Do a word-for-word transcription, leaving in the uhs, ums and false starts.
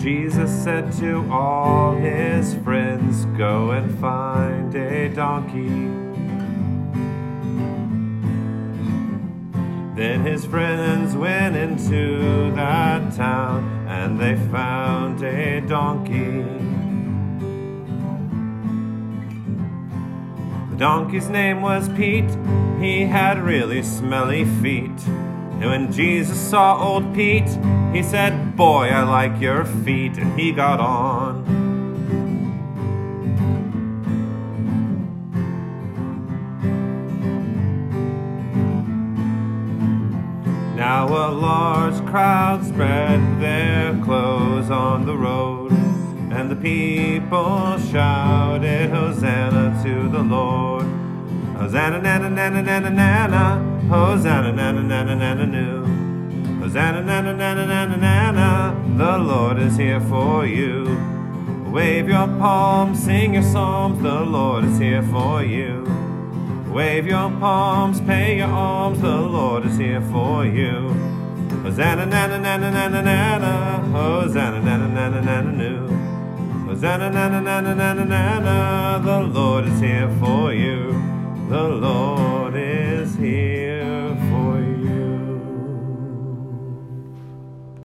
Jesus said to all his friends, "Go and find a donkey." Then his friends went into that town, and they found a donkey. The donkey's name was Pete. He had really smelly feet. And when Jesus saw old Pete, he said, "Boy, I like your feet." And he got on. Now a large crowd spread their clothes on the road, and the people shouted, "Hosanna to the Lord! Hosanna, nana, nana, nana, nana! Hosanna, nana, nana, nana, new! Hosanna, nana, nana, nana, nana! The Lord is here for you! Wave your palms, sing your psalms, the Lord is here for you! Wave your palms, pay your alms, the Lord is here for you. Hosanna, nana, nana, nana, nana, Hosanna, nana, nana, nana, new. Hosanna, nana, nana, nana, nana, the Lord is here for you, the Lord."